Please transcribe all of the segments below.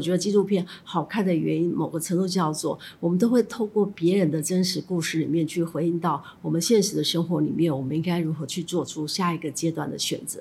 我觉得纪录片好看的原因，某个程度叫做我们都会透过别人的真实故事里面去回应到我们现实的生活里面，我们应该如何去做出下一个阶段的选择。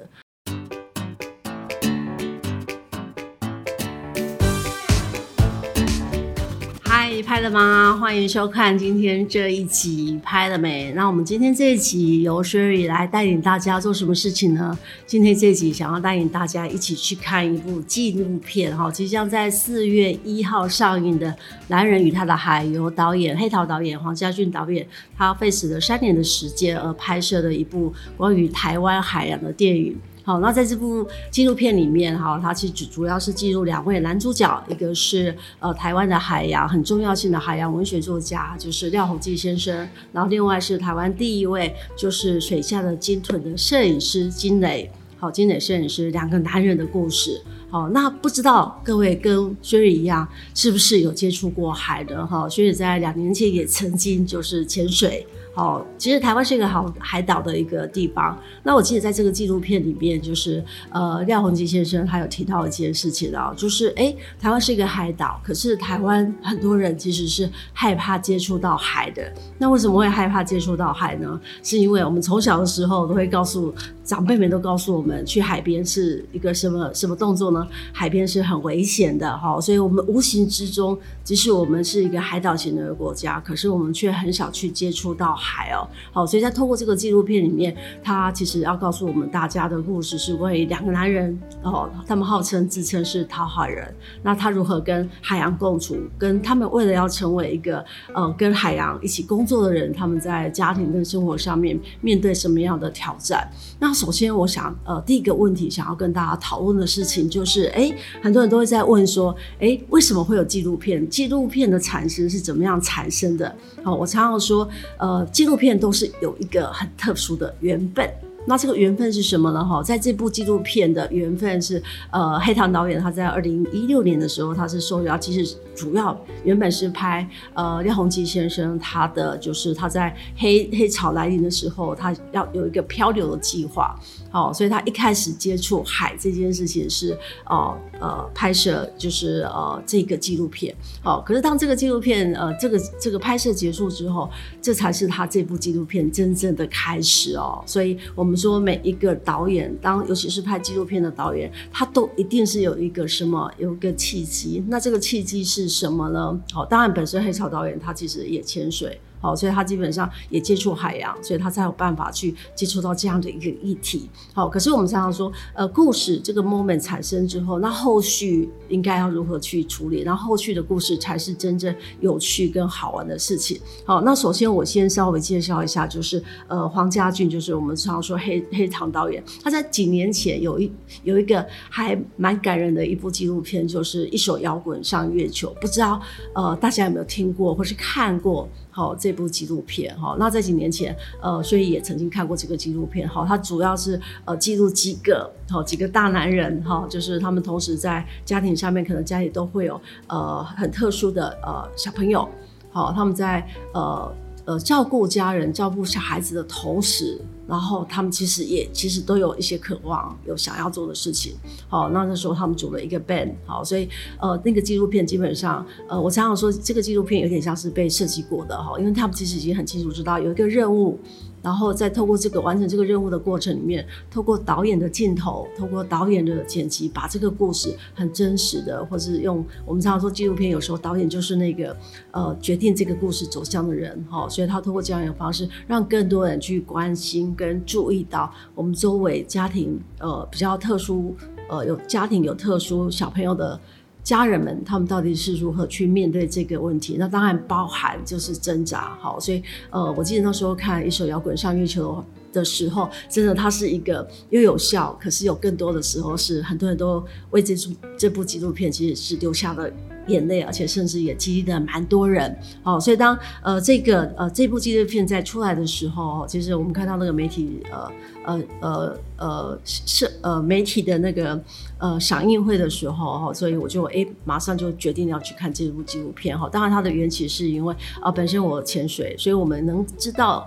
拍了吗？欢迎收看今天这一集拍了没。那我们今天这一集由 Sherry 来带领大家做什么事情呢？今天这一集想要带领大家一起去看一部纪录片，即将在4月1号上映的《男人与他的海》，由导演黑桃导演黄家俊导演，他费时了3年的时间而拍摄的一部关于台湾海洋的电影。好，那在这部纪录片里面，它其实主要是记录2位男主角，一个是台湾的海洋很重要性的海洋文学作家，就是廖鸿基先生，然后另外是台湾第一位就是水下的鲸豚的摄影师金磊。好，金磊摄影师，2个男人的故事。好，那不知道各位跟Sherry一样是不是有接触过海呢？Sherry在2年前也曾经就是潜水。好，其实台湾是一个好海岛的一个地方。那我记得在这个纪录片里面，就是廖鸿基先生他有提到一件事情啊，就是台湾是一个海岛，可是台湾很多人其实是害怕接触到海的。那为什么会害怕接触到海呢？是因为我们从小的时候都会告诉长辈们，都告诉我们去海边是一个什么动作呢？海边是很危险的哈，所以我们无形之中，即使我们是一个海岛型的国家，可是我们却很少去接触到海。好，所以在透过这个纪录片里面，他其实要告诉我们大家的故事是关于2个男人，他们号称自称是讨海人，那他如何跟海洋共处，跟他们为了要成为一个跟海洋一起工作的人，他们在家庭跟生活上面面对什么样的挑战。那首先我想第一个问题想要跟大家讨论的事情就是很多人都会在问说为什么会有纪录片，纪录片的产生是怎么样产生的。我常常说纪录片都是有一个很特殊的缘分。那这个缘分是什么呢？在这部纪录片的缘分是黑糖导演他在2016年的时候，他是受邀，其实主要原本是拍廖鸿基先生他的就是他在黑潮来临的时候，他要有一个漂流的计划。好，所以他一开始接触海这件事情是拍摄就是这个纪录片。好，可是当这个纪录片这个拍摄结束之后，这才是他这部纪录片真正的开始哦。所以我们说每一个导演，尤其是拍纪录片的导演，他都一定是有一个契机。那这个契机是什么呢？当然本身黑潮导演他其实也潜水，所以他基本上也接触海洋，所以他才有办法去接触到这样的一个议题。可是我们常常说故事这个 moment 产生之后，那后续应该要如何去处理，然后后续的故事才是真正有趣跟好玩的事情。好，那首先我先稍微介绍一下，就是黄家俊，就是我们常常说黑糖导演，他在几年前有一个还蛮感人的一部纪录片，就是一首摇滚上月球。不知道大家有没有听过或是看过这部纪录片。那在几年前所以也曾经看过这个纪录片。它主要是记录几个大男人，就是他们同时在家庭上面，可能家里都会有很特殊的小朋友，他们在照顾家人照顾小孩子的同时，然后他们其实都有一些渴望，有想要做的事情。好，那时候他们组了一个 band。 好，所以那个纪录片基本上我常常说这个纪录片有点像是被设计过的，因为他们其实已经很清楚知道有一个任务，然后在透过完成这个任务的过程里面，透过导演的镜头，透过导演的剪辑，把这个故事很真实的，或是用我们常常说纪录片有时候导演就是那个决定这个故事走向的人。所以他透过这样的方式让更多人去关心跟注意到我们周围家庭比较特殊有家庭有特殊小朋友的家人们，他们到底是如何去面对这个问题。那当然包含就是挣扎。好，所以我记得那时候看一首摇滚上月球的时候，真的它是一个又有效，可是有更多的时候是很多人都为这部纪录片其实是留下了眼泪，而且甚至也激励了蛮多人。好，所以当这部纪录片在出来的时候，其实我们看到那个媒体媒体的那个赏映会的时候，所以我就马上就决定要去看这部纪录片。当然它的缘起是因为本身我潜水，所以我们能知道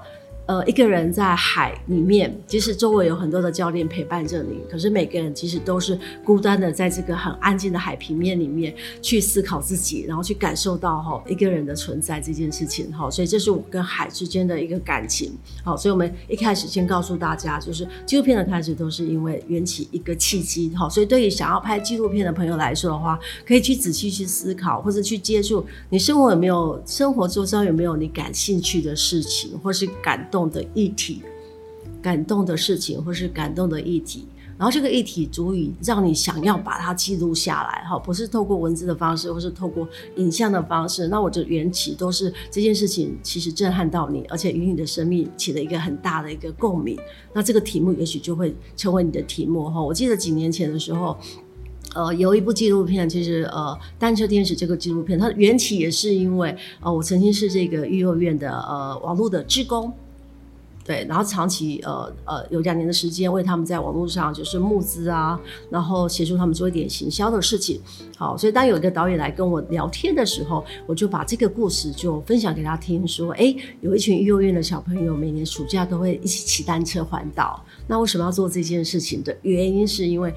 一个人在海里面，即使周围有很多的教练陪伴着你，可是每个人其实都是孤单的，在这个很安静的海平面里面去思考自己，然后去感受到一个人的存在这件事情。所以这是我跟海之间的一个感情。所以我们一开始先告诉大家，就是纪录片的开始都是因为缘起一个契机。所以对于想要拍纪录片的朋友来说的话，可以去仔细去思考，或者去接触你生活周遭有没有你感兴趣的事情，或是感动的事情，或是感动的议题，然后这个议题足以让你想要把它记录下来，不是透过文字的方式，或是透过影像的方式。那我的缘起都是这件事情其实震撼到你，而且与你的生命起了一个很大的一个共鸣，那这个题目也许就会成为你的题目。我记得几年前的时候有一部纪录片，其实单车天使这个纪录片，它的缘起也是因为我曾经是这个育幼院的网络的志工，对，然后长期有2年的时间为他们在网络上就是募资啊，然后协助他们做一点行销的事情。好，所以当有一个导演来跟我聊天的时候，我就把这个故事就分享给他听，说有一群育幼院的小朋友每年暑假都会一起骑单车环岛，那为什么要做这件事情的原因是因为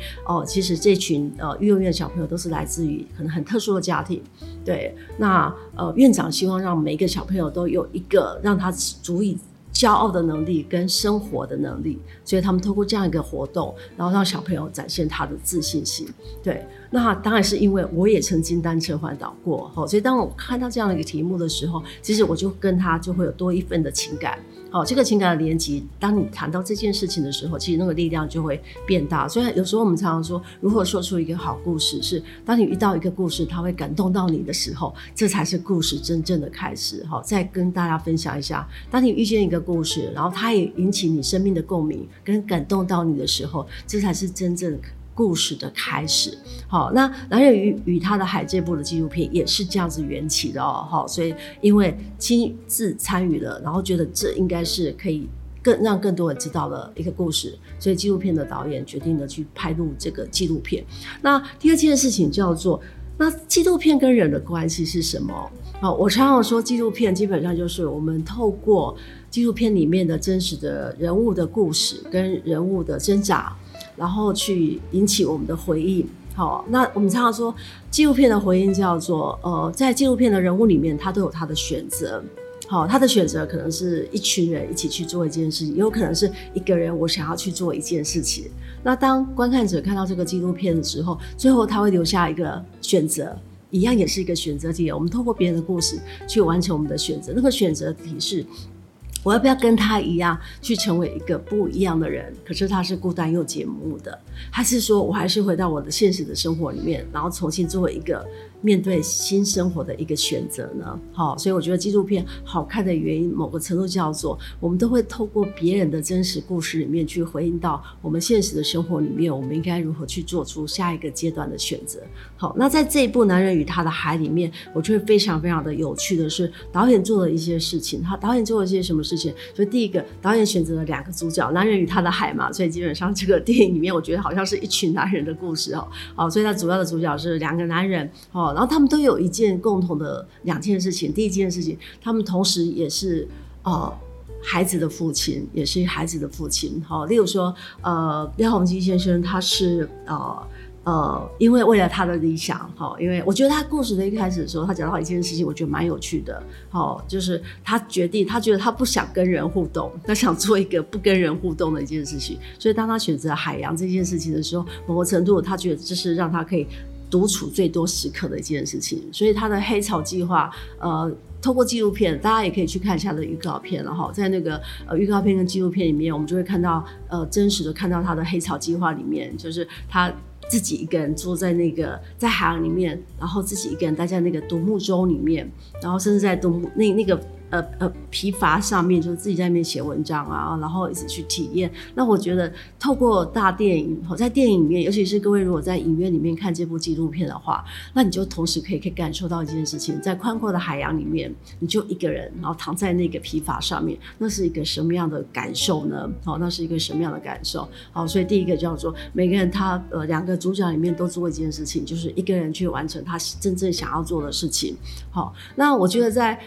其实这群育幼院的小朋友都是来自于可能很特殊的家庭，对，那院长希望让每一个小朋友都有一个让他足以骄傲的能力跟生活的能力，所以他们透过这样一个活动，然后让小朋友展现他的自信心。对，那当然是因为我也曾经单车环岛过，所以当我看到这样的一个题目的时候，其实我就跟他就会有多一份的情感。这个情感的连结，当你谈到这件事情的时候，其实那个力量就会变大。所以有时候我们常常说，如何说出一个好故事，是当你遇到一个故事它会感动到你的时候，这才是故事真正的开始。再跟大家分享一下，当你遇见一个故事，然后它也引起你生命的共鸣跟感动到你的时候，这才是真正故事的开始。好，那男人与他的海这部的纪录片也是这样子缘起的所以因为亲自参与了，然后觉得这应该是可以让更多人知道了一个故事，所以纪录片的导演决定了去拍录这个纪录片。那第二件事情叫做，那纪录片跟人的关系是什么？我常常说，纪录片基本上就是我们透过纪录片里面的真实的人物的故事跟人物的挣扎，然后去引起我们的回忆。那我们常常说纪录片的回应叫做在纪录片的人物里面，他都有他的选择。他的选择可能是一群人一起去做一件事情，也有可能是一个人我想要去做一件事情。那当观看者看到这个纪录片的时候，最后他会留下一个选择，一样也是一个选择题。我们透过别人的故事去完成我们的选择，那个选择题是，我要不要跟他一样去成为一个不一样的人，可是他是孤单又寂寞的，还是说我还是回到我的现实的生活里面，然后重新做一个面对新生活的一个选择呢？所以我觉得纪录片好看的原因，某个程度叫做我们都会透过别人的真实故事里面去回应到我们现实的生活里面，我们应该如何去做出下一个阶段的选择。那在这一部《男人与他的海》里面，我觉得非常非常的有趣的是，导演做了一些事情。导演做了一些什么事情？所以第一个，导演选择了2个主角，《男人与他的海》嘛，所以基本上这个电影里面，我觉得好像是一群男人的故事所以他主要的主角是2个男人然后他们都有一件共同的2件事情。第一件事情，他们同时也是孩子的父亲，也是孩子的父亲。例如说廖鸿基先生，他是因为为了他的理想，因为我觉得他故事的一开始的时候，他讲到一件事情，我觉得蛮有趣的，就是他觉得他不想跟人互动，他想做一个不跟人互动的一件事情，所以当他选择海洋这件事情的时候，某个程度他觉得这是让他可以独处最多时刻的一件事情。所以他的黑潮计划透过纪录片，大家也可以去看一下的预告片，然后在那个预告片跟纪录片里面，我们就会看到真实的看到他的黑潮计划里面，就是他自己一个人坐在那个在海洋里面，然后自己一个人待在那个独木舟里面，然后甚至在独木那个疲乏上面，就自己在那边写文章啊，然后一直去体验。那我觉得透过大电影，在电影里面，尤其是各位如果在影院里面看这部纪录片的话，那你就同时可以感受到一件事情，在宽阔的海洋里面，你就一个人，然后躺在那个疲乏上面，那是一个什么样的感受呢？那是一个什么样的感受？所以第一个叫做每个人他2个主角里面都做一件事情，就是一个人去完成他真正想要做的事情。那我觉得在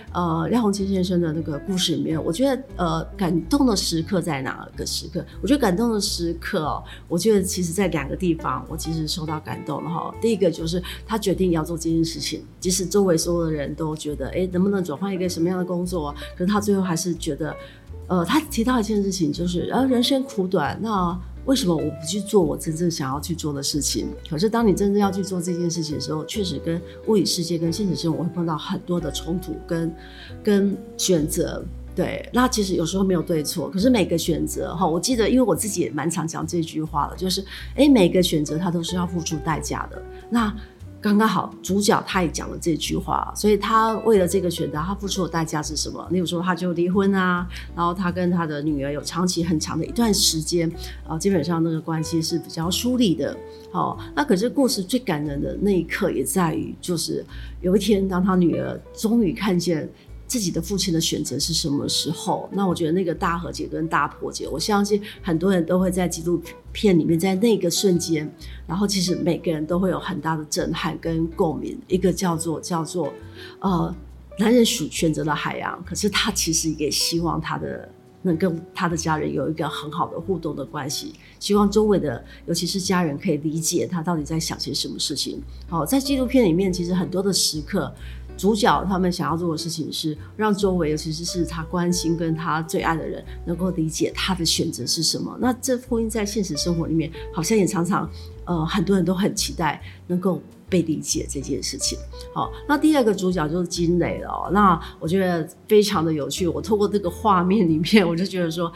廖鸿基先生先生的那个故事里面，我觉得感动的时刻在哪个时刻？我觉得感动的时刻哦，我觉得其实在两个地方，我其实受到感动了哈。第一个就是他决定要做这件事情，即使周围所有的人都觉得，哎，能不能转换一个什么样的工作？可是他最后还是觉得，他提到一件事情，就是人生苦短，那为什么我不去做我真正想要去做的事情？可是当你真正要去做这件事情的时候，确实跟物理世界跟现实生活会碰到很多的冲突跟选择。对，那其实有时候没有对错，可是每个选择哈，我记得因为我自己也蛮常讲这句话了，就是每个选择它都是要付出代价的。那刚刚好主角他也讲了这句话，所以他为了这个选择他付出的代价是什么？例如说他就离婚啊，然后他跟他的女儿有很长的一段时间基本上那个关系是比较疏离的。那可是故事最感人的那一刻也在于，就是有一天当他女儿终于看见自己的父亲的选择是什么时候，那我觉得那个大和解跟大破解，我相信很多人都会在纪录片里面，在那个瞬间，然后其实每个人都会有很大的震撼跟共鸣。一个叫做男人选择了海洋，可是他其实也希望他的能跟他的家人有一个很好的互动的关系，希望周围的尤其是家人可以理解他到底在想些什么事情。好，在纪录片里面其实很多的时刻，主角他们想要做的事情是让周围，尤其是他关心跟他最爱的人能够理解他的选择是什么。那这呼应在现实生活里面，好像也常常很多人都很期待能够被理解这件事情。好，那第二个主角就是金磊了那我觉得非常的有趣，我透过这个画面里面，我就觉得说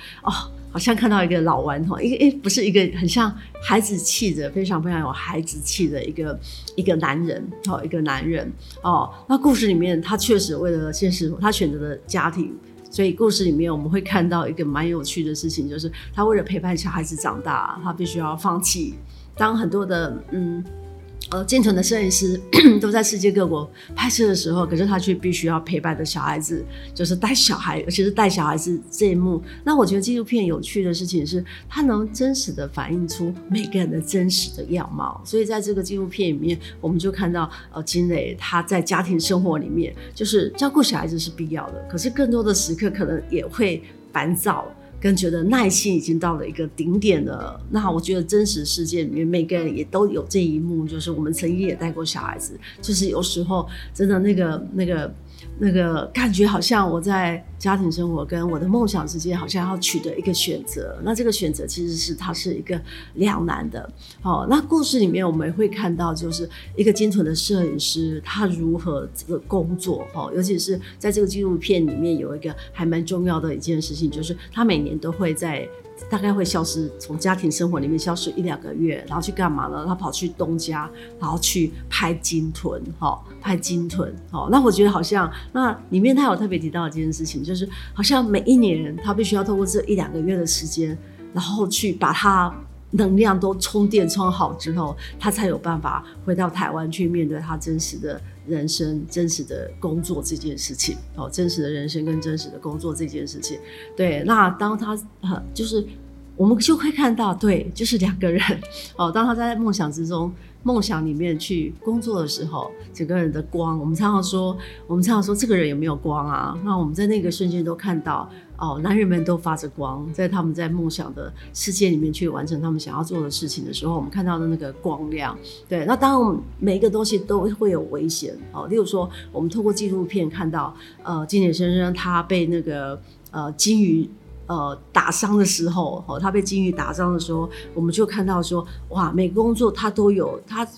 好像看到一个老顽童，不是一个很像孩子气的，非常非常有孩子气的一个男人，一个男人那故事里面他确实为了现实，他选择了家庭，所以故事里面我们会看到一个蛮有趣的事情，就是他为了陪伴小孩子长大，他必须要放弃。当很多的健全的摄影师都在世界各国拍摄的时候，可是他却必须要陪伴的小孩子，就是带小孩，尤其是带小孩子这一幕。那我觉得纪录片有趣的事情是，它能真实的反映出每个人的真实的样貌。所以在这个纪录片里面，我们就看到金磊他在家庭生活里面，就是照顾小孩子是必要的，可是更多的时刻可能也会烦躁，跟觉得耐心已经到了一个顶点了。那我觉得真实世界里面每个人也都有这一幕，就是我们曾经也带过小孩子，就是有时候真的那个感觉好像我在家庭生活跟我的梦想之间好像要取得一个选择，那这个选择其实它是一个两难的。那故事里面我们会看到，就是一个精准的摄影师他如何这个工作尤其是在这个纪录片里面有一个还蛮重要的一件事情，就是他每年都会在大概会消失，从家庭生活里面消失1-2个月，然后去干嘛呢？他跑去东家，然后去拍鲸豚拍鲸豚那我觉得好像那里面他有特别提到一件事情，就是好像每一年他必须要透过这1-2个月的时间，然后去把他能量都充电充好之后，他才有办法回到台湾去面对他真实的人生、真实的工作这件事情真实的人生跟真实的工作这件事情。对，那当他就是我们就会看到，对，就是两个人当他在梦想里面去工作的时候，整个人的光，我们常常说这个人有没有光啊？那我们在那个瞬间都看到男人们都发着光，在他们在梦想的世界里面去完成他们想要做的事情的时候，我们看到的那个光亮。对，那当然我们每一个东西都会有危险例如说我们透过纪录片看到金磊先生他被那个鲸鱼打伤的时候他被鲸鱼打伤的时候，我们就看到说，哇，每个工作他都有，他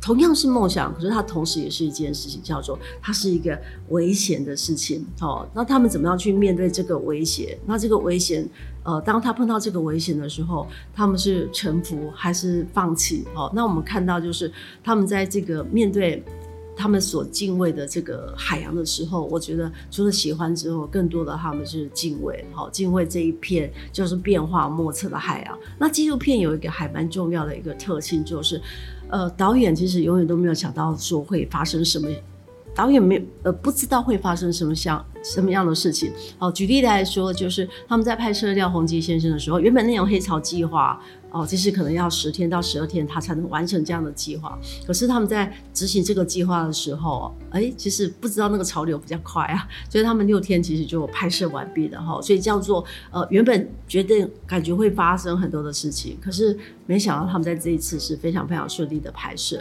同样是梦想，可是他同时也是一件事情，叫做它是一个危险的事情那他们怎么样去面对这个危险？那这个危险当他碰到这个危险的时候，他们是臣服还是放弃那我们看到就是他们在这个面对他们所敬畏的这个海洋的时候，我觉得除了喜欢之后，更多的他们是敬畏这一片就是变化莫测的海洋。那纪录片有一个还蛮重要的一个特性，就是导演其实永远都没有想到说会发生什么，导演不知道会发生什么样的事情举例来说，就是他们在拍摄廖鸿基先生的时候，原本那种黑潮计划哦，这是可能要10天到12天他才能完成这样的计划。可是他们在执行这个计划的时候，其实不知道那个潮流比较快啊，所以他们6天其实就拍摄完毕了哈。所以叫做原本觉得感觉会发生很多的事情，可是没想到他们在这一次是非常非常顺利的拍摄。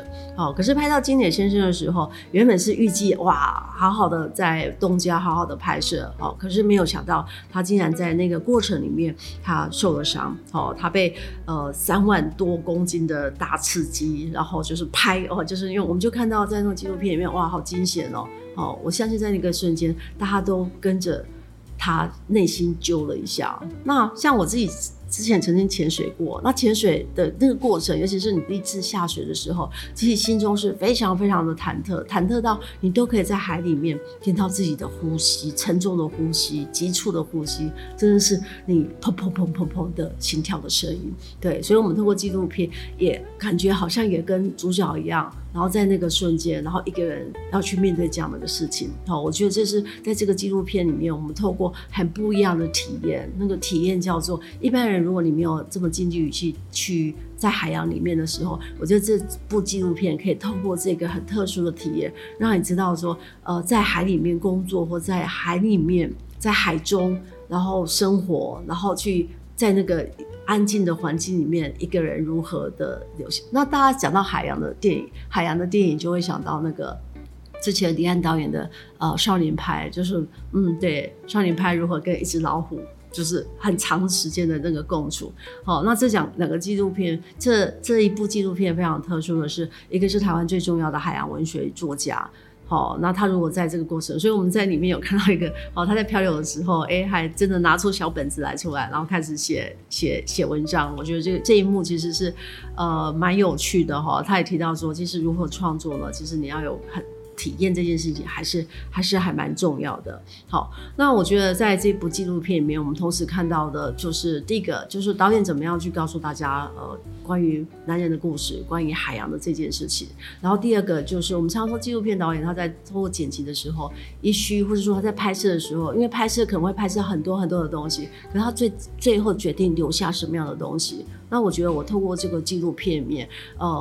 可是拍到金野先生的时候，原本是预计哇，好好的在东家好好的拍摄，可是没有想到他竟然在那个过程里面他受了伤，他被3万多公斤的大刺激，然后就是拍就是因为我们就看到在那个纪录片里面，哇，好惊险哦！我相信在那个瞬间，大家都跟着他内心揪了一下。那像我自己之前曾经潜水过，那潜水的那个过程，尤其是你第一次下水的时候，其实心中是非常非常的忐忑，忐忑到你都可以在海里面听到自己的呼吸，沉重的呼吸，急促的呼吸，真的是你砰砰砰砰砰的心跳的声音。对，所以我们透过纪录片也感觉好像也跟主角一样，然后在那个瞬间，然后一个人要去面对这样的一个事情。我觉得这是在这个纪录片里面，我们透过很不一样的体验，那个体验叫做一般人如果你没有这么近距离去在海洋里面的时候，我觉得这部纪录片可以透过这个很特殊的体验，让你知道说，在海里面工作或在海里面，在海中，然后生活，然后去在那个安静的环境里面，一个人如何的流行。那大家讲到海洋的电影，海洋的电影就会想到那个之前李安导演的少年派，就是对，少年派如何跟一只老虎。就是很长时间的那个共处。好，那这讲两个纪录片，这一部纪录片非常特殊的是，一个是台湾最重要的海洋文学作家。好，那他如果在这个过程，所以我们在里面有看到一个，他在漂流的时候，还真的拿出小本子来出来，然后开始写文章。我觉得这一幕其实是蛮有趣的哈。他也提到说，其实如何创作呢？其实你要有很体验这件事情还是还蛮重要的。好，那我觉得在这部纪录片里面，我们同时看到的就是第一个，就是导演怎么样去告诉大家关于男人的故事，关于海洋的这件事情。然后第二个就是我们常说纪录片导演他在通过剪辑的时候，也许或者说他在拍摄的时候，因为拍摄可能会拍摄很多很多的东西，可是他最后决定留下什么样的东西。那我觉得我透过这个纪录片里面，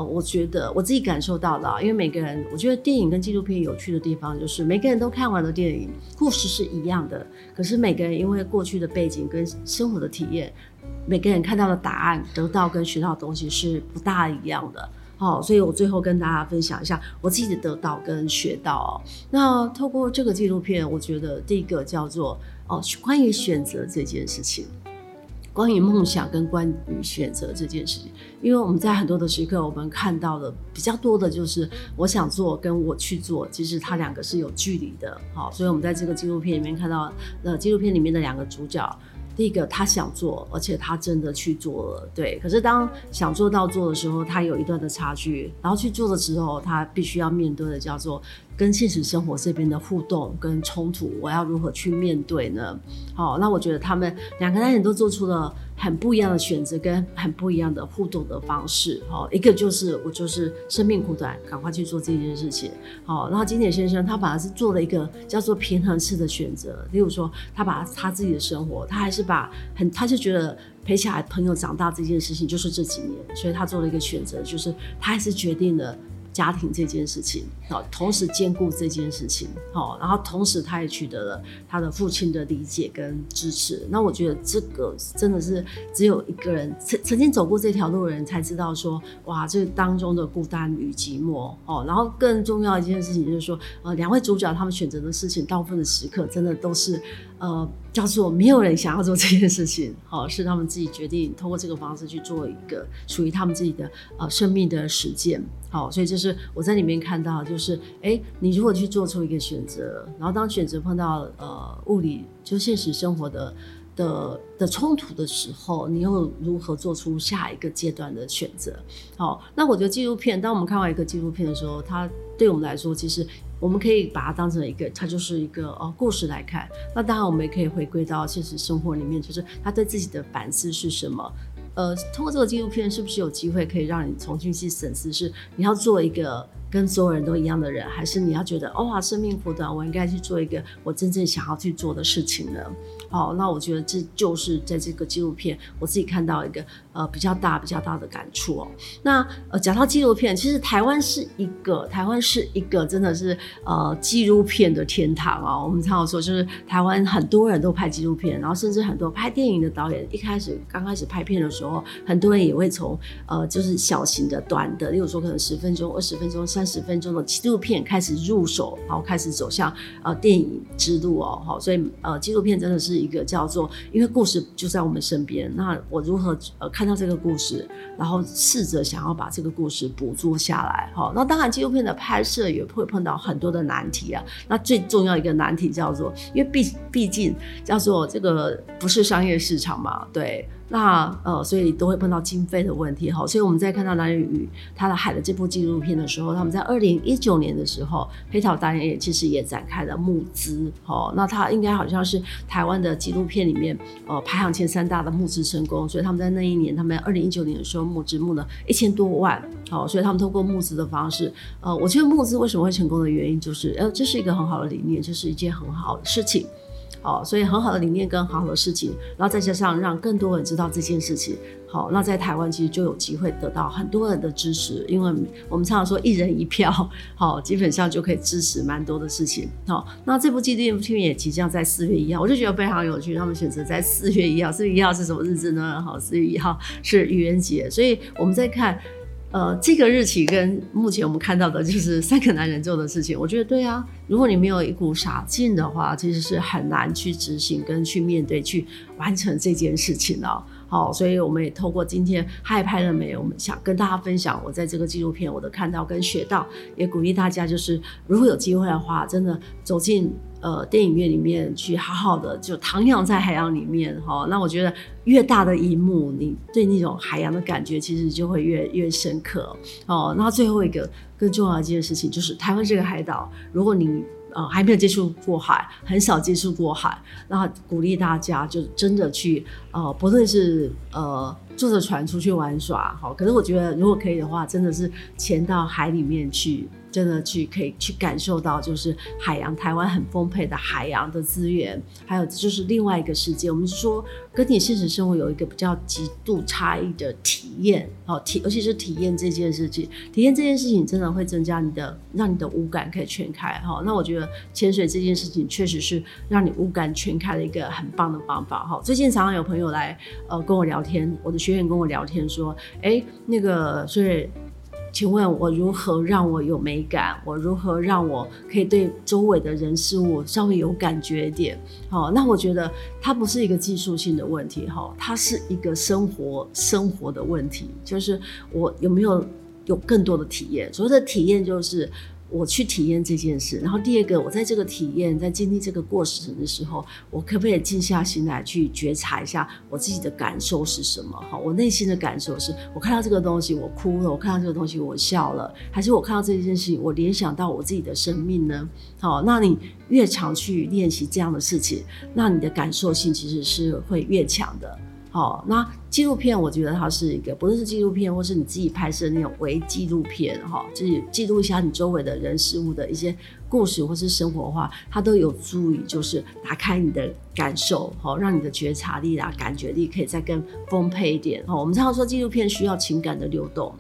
我觉得我自己感受到了，因为每个人，我觉得电影跟纪录片有趣的地方就是每个人都看完了电影，故事是一样的，可是每个人因为过去的背景跟生活的体验，每个人看到的答案，得到跟学到的东西是不大一样的。所以我最后跟大家分享一下我自己的得到跟学到。那透过这个纪录片，我觉得第一个叫做关于选择这件事情，关于梦想跟关于选择这件事情。因为我们在很多的时刻，我们看到的比较多的就是我想做跟我去做，其实它两个是有距离的。所以我们在这个纪录片里面看到纪录片里面的两个主角，第一个他想做，而且他真的去做了，对。可是当想做到做的时候，他有一段的差距，然后去做的时候，他必须要面对的叫做跟现实生活这边的互动跟冲突，我要如何去面对呢？那我觉得他们两个男人都做出了很不一样的选择跟很不一样的互动的方式。一个就是我就是生命苦短，赶快去做这件事情。然后金田先生他把他是做了一个叫做平衡式的选择，例如说他把他自己的生活，他还是他就觉得陪小孩朋友长大这件事情就是这几年，所以他做了一个选择，就是他还是决定了家庭这件事情，同时兼顾这件事情，然后同时他也取得了他的父亲的理解跟支持。那我觉得这个真的是只有一个人曾经走过这条路的人才知道说，哇，这当中的孤单与寂寞。然后更重要的一件事情就是说，两位主角他们选择的事情，大部分的时刻真的都是叫做没有人想要做这件事情，是他们自己决定通过这个方式去做一个属于他们自己的生命的实践。所以这是我在里面看到，就是你如果去做出一个选择，然后当选择碰到物理就现实生活的冲突的时候，你又如何做出下一个阶段的选择？那我觉得纪录片，当我们看完一个纪录片的时候，它对我们来说，其实我们可以把它当成一个，它就是一个故事来看。那当然，我们也可以回归到现实生活里面，就是他对自己的反思是什么。通过这个纪录片，是不是有机会可以让你重新去审视，是你要做一个跟所有人都一样的人，还是你要觉得哇，生命苦短，我应该去做一个我真正想要去做的事情呢？好，那我觉得这就是在这个纪录片我自己看到一个比较大的感触哦。那讲到纪录片，其实台湾是一个真的是纪录片的天堂哦。我们常常说，就是台湾很多人都拍纪录片，然后甚至很多拍电影的导演，刚开始拍片的时候，很多人也会从就是小型的、短的，例如说可能10分钟、20分钟、30分钟的纪录片开始入手，然后开始走向电影之路哦。好，所以纪录片真的是一个叫做，因为故事就在我们身边，那我如何看到这个故事，然后试着想要把这个故事捕捉下来。好，那当然纪录片的拍摄也会碰到很多的难题啊。那最重要一个难题叫做，因为毕竟叫做这个不是商业市场嘛，对。那所以都会碰到经费的问题。所以我们在看到蓝人与他的海的这部纪录片的时候，他们在2019年的时候，黑桃导演其实也展开了募资。那他应该好像是台湾的纪录片里面排行前3大的募资成功，所以他们在那一年，他们2019年的时候募资募了1000多万。所以他们透过募资的方式，我觉得募资为什么会成功的原因就是，这是一个很好的理念，这是一件很好的事情。所以很好的理念跟很好的事情，然后再加上让更多人知道这件事情。好，那在台湾其实就有机会得到很多人的支持，因为我们常常说1人1票，好，基本上就可以支持蛮多的事情。好，那这部纪录片也即将在4月1号，我就觉得非常有趣，他们选择在4月1号。4月1号是什么日子呢？好，4月1号是愚人节，所以我们在看这个日期跟目前我们看到的就是3个男人做的事情，我觉得对啊，如果你没有一股傻劲的话，其实是很难去执行跟去面对去完成这件事情哦。好，所以我们也透过今天嗨拍了没，我们想跟大家分享我在这个纪录片我的看到跟学到，也鼓励大家就是如果有机会的话，真的走进电影院里面去，好好的就徜徉在海洋里面。那我觉得越大的萤幕，你对那种海洋的感觉其实就会越深刻。那最后一个更重要的一件事情就是台湾这个海岛，如果你还没有接触过海，很少接触过海，那鼓励大家就真的去不论是坐着船出去玩耍，好，可是我觉得如果可以的话，真的是潜到海里面去，真的去可以去感受到就是海洋，台湾很丰沛的海洋的资源，还有就是另外一个世界。我们说跟你现实生活有一个比较极度差异的体验，尤其是体验这件事情，真的会增加你的，让你的五感可以全开。那我觉得潜水这件事情确实是让你五感全开的一个很棒的方法。最近常常有朋友来跟我聊天，我的学员跟我聊天说，那个所以请问我如何让我有美感？我如何让我可以对周围的人事物稍微有感觉一点？那我觉得它不是一个技术性的问题，它是一个生活的问题，就是我有没有更多的体验。所谓的体验就是我去体验这件事，然后第二个，我在这个体验，在经历这个过程的时候，我可不可以静下心来去觉察一下我自己的感受是什么？我内心的感受是，我看到这个东西我哭了，我看到这个东西我笑了，还是我看到这件事情我联想到我自己的生命呢？好，那你越常去练习这样的事情，那你的感受性其实是会越强的。好，那纪录片我觉得它是一个，不论是纪录片或是你自己拍摄那种微纪录片，就是记录一下你周围的人事物的一些故事或是生活化，它都有助于就是打开你的感受，让你的觉察力啊、感觉力可以再更丰沛一点。我们常常说纪录片需要情感的流动，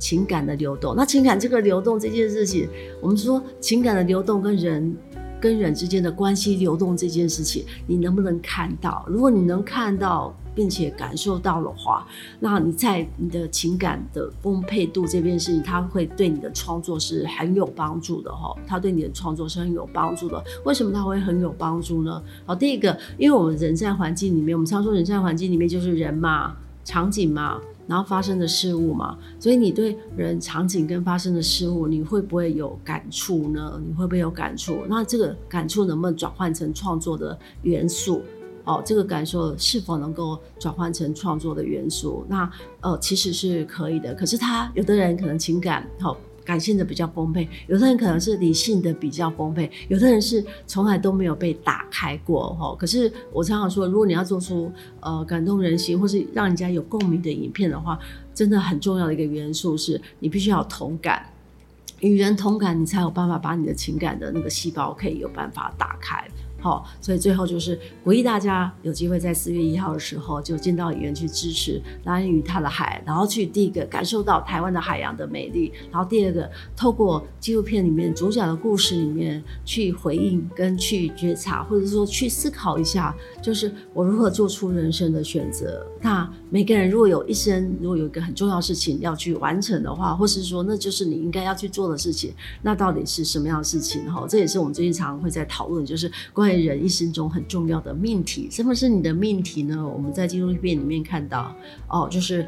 情感的流动，那情感这个流动这件事情，我们说情感的流动跟人之间的关系流动这件事情，你能不能看到？如果你能看到并且感受到的话，那你在你的情感的丰沛度这件事情，它会对你的创作是很有帮助的。它对你的创作是很有帮助的。为什么它会很有帮助呢？第一个，因为我们人在环境里面，我们常说人在环境里面就是人嘛、场景嘛，然后发生的事物嘛，所以你对人、场景跟发生的事物，你会不会有感触呢？那这个感触能不能转换成创作的元素？这个感受是否能够转换成创作的元素？那其实是可以的。可是他有的人可能情感感性的比较丰沛，有的人可能是理性的比较丰沛，有的人是从来都没有被打开过。可是我常常说，如果你要做出感动人心或是让人家有共鸣的影片的话，真的很重要的一个元素是你必须要有同感。与人同感，你才有办法把你的情感的那个细胞可以有办法打开。好，所以最后就是鼓励大家有机会在4月1号的时候就进到影院去支持蓝恩与他的海，然后去第一个感受到台湾的海洋的美丽，然后第二个透过纪录片里面主角的故事里面去回应跟去觉察，或者说去思考一下，就是我如何做出人生的选择。那每个人如果有一生如果有一个很重要的事情要去完成的话，或是说那就是你应该要去做的事情，那到底是什么样的事情？这也是我们最近常会在讨论，就是关于人一生中很重要的命题。什么是你的命题呢？我们在纪录片里面看到就是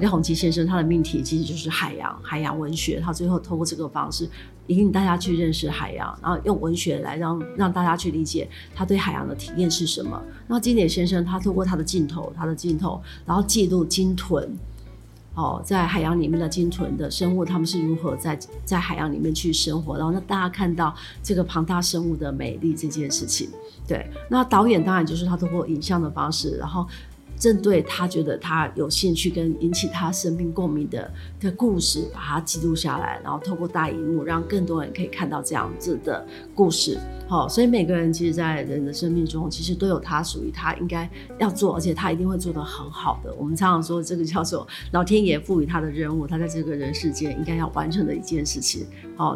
廖鸿基先生他的命题其实就是海洋文学，他最后透过这个方式引领大家去认识海洋，然后用文学来让大家去理解他对海洋的体验是什么。那金铁先生他透过他的镜头然后记录鲸豚，在海洋里面的鲸豚的生物，他们是如何在海洋里面去生活，然后大家看到这个庞大生物的美丽这件事情。对，那导演当然就是他通过影像的方式，然后针对他觉得他有兴趣跟引起他生命共鸣的故事，把它记录下来，然后透过大荧幕让更多人可以看到这样子的故事。所以每个人其实在人的生命中其实都有他属于他应该要做，而且他一定会做得很好的。我们常常说这个叫做老天爷赋予他的任务，他在这个人世间应该要完成的一件事情。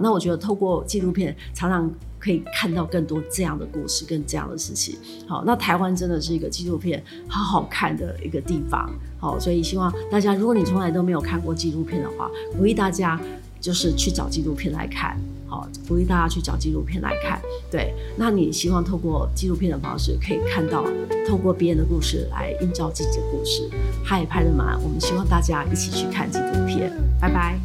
那我觉得透过纪录片常常可以看到更多这样的故事跟这样的事情。那台湾真的是一个纪录片好好看的一个地方。所以希望大家，如果你从来都没有看过纪录片的话，鼓励大家就是去找纪录片来看。鼓励大家去找纪录片来看。对，那你希望透过纪录片的方式可以看到，透过别人的故事来映照自己的故事。他也拍得蛮，我们希望大家一起去看纪录片。拜拜。